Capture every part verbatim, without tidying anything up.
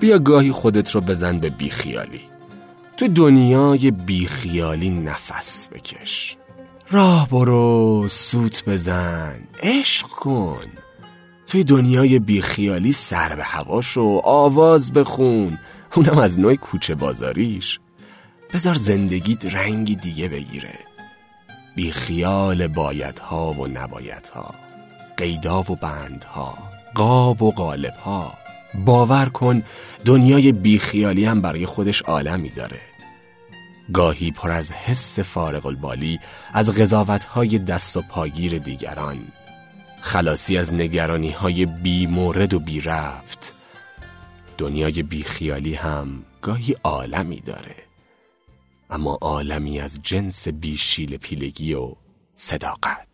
بیا گاهی خودت رو بزن به بیخیالی. تو دنیای بیخیالی نفس بکش، راه برو، سوت بزن، عشق کن. توی دنیای بیخیالی سر به هوا شو، آواز بخون، اونم از نوع کوچه بازاریش. بذار زندگیت رنگی دیگه بگیره، بیخیال بایدها و نبایدها، قیدا و بندها، قاب و قالبها. باور کن دنیای بیخیالی هم برای خودش عالمی داره، گاهی پر از حس فارغ البالی از قضاوت‌های دست و پاگیر دیگران، خلاصی از نگرانی‌های بی مورد و بی ربط. دنیای بیخیالی هم گاهی عالمی داره، اما عالمی از جنس بیشیل پیلگی و صداقت.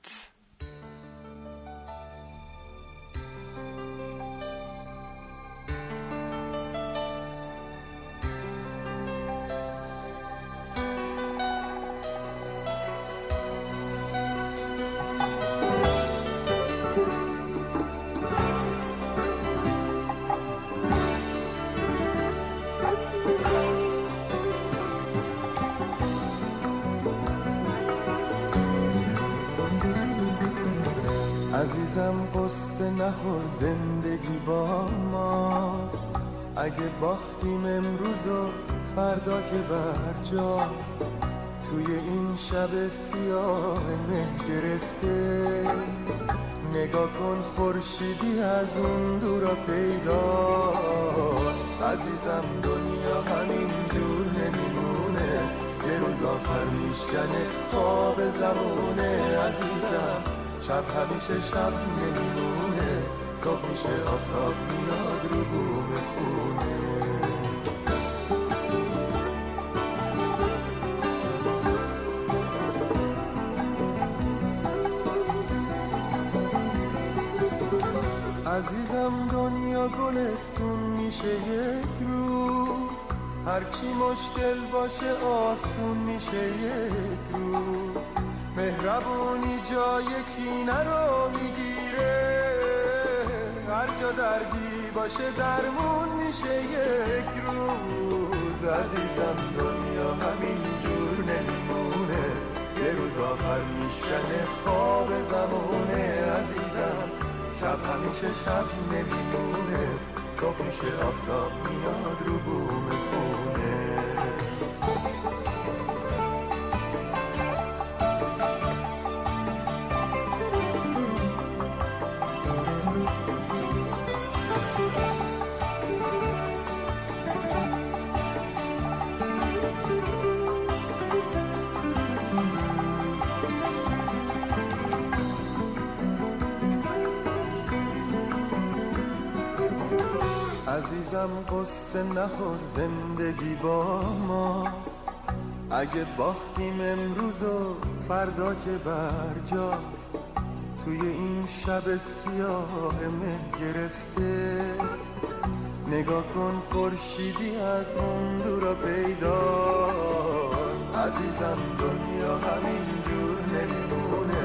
عزیزم قصه نخور، زندگی با ماست. اگه باختیم امروز و فردا که برجاست، توی این شب سیاه مه گرفته، نگاه کن خورشیدی از اون دورا پیداست. عزیزم دنیا همینجور نمیمونه، یه روز آخر میشکنه خواب زمونه. عزیزم شب همیشه شب نمیمونه، صبح میشه آفتاب میاد رو بوم خونه. عزیزم دنیا گلستون میشه، یک روز هرچی مشکل باشه آسون میشه. یک روز مهربونی جای کینه رو میگیره، هر جا دردی باشه درمون میشه یک روز. عزیزم دنیا همینجور نمیمونه، یه روز آخر میشکنه خواب زمونه. عزیزم شب همیشه شب نمیمونه، صبح میشه آفتاب میاد رو بوم خونه. عزیزم قصه نخور، زندگی با ماست. اگه باختیم امروز و فردا که برجاست، توی این شب سیاه مه گرفته، نگاه کن خورشیدی از اون دورا پیداست. عزیزم دنیا همینجور نمیمونه،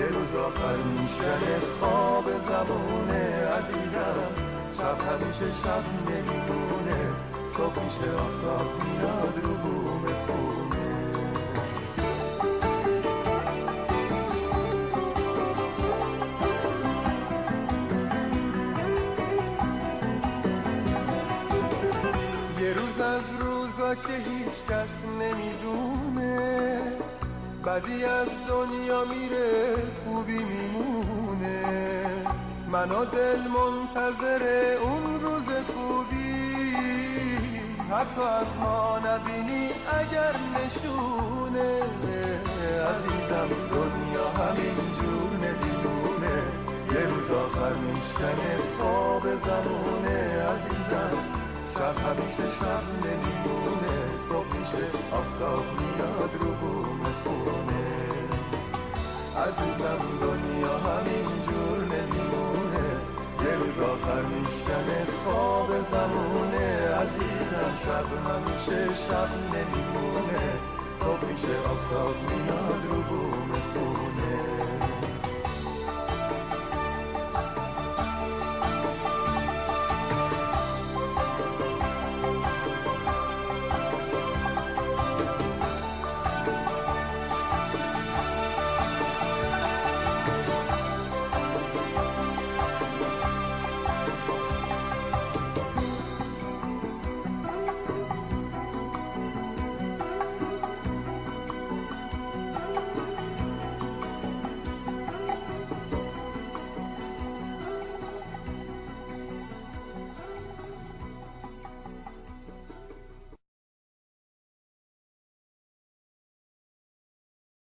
یه روز آخر میشکنه خواب زمونه. عزیزم شب همیشه شب نمیمونه، صبح میشه آفتاب میاد رو بوم خونه. یه روز از روزا که هیچ کس نمیدونه، بدی از دنیا میره خوبی میمونه. منو دل منتظر اون روز خوبی، حتی از ما نبینی اگر نشونه. عزیزم دنیا همینجور نمیمونه، یه روز آخر میشکنه خواب زمونه. عزیزم شب همیشه شب نمیمونه، صبح میشه آفتاب میاد رو بوم خونه. عزیزم دنیا همینجور نمیمونه، زاخر میشکنه خواب زمونه، عزیزم شب همیشه شب نمیمونه، صبح میشه آفتاب میاد رو بومه.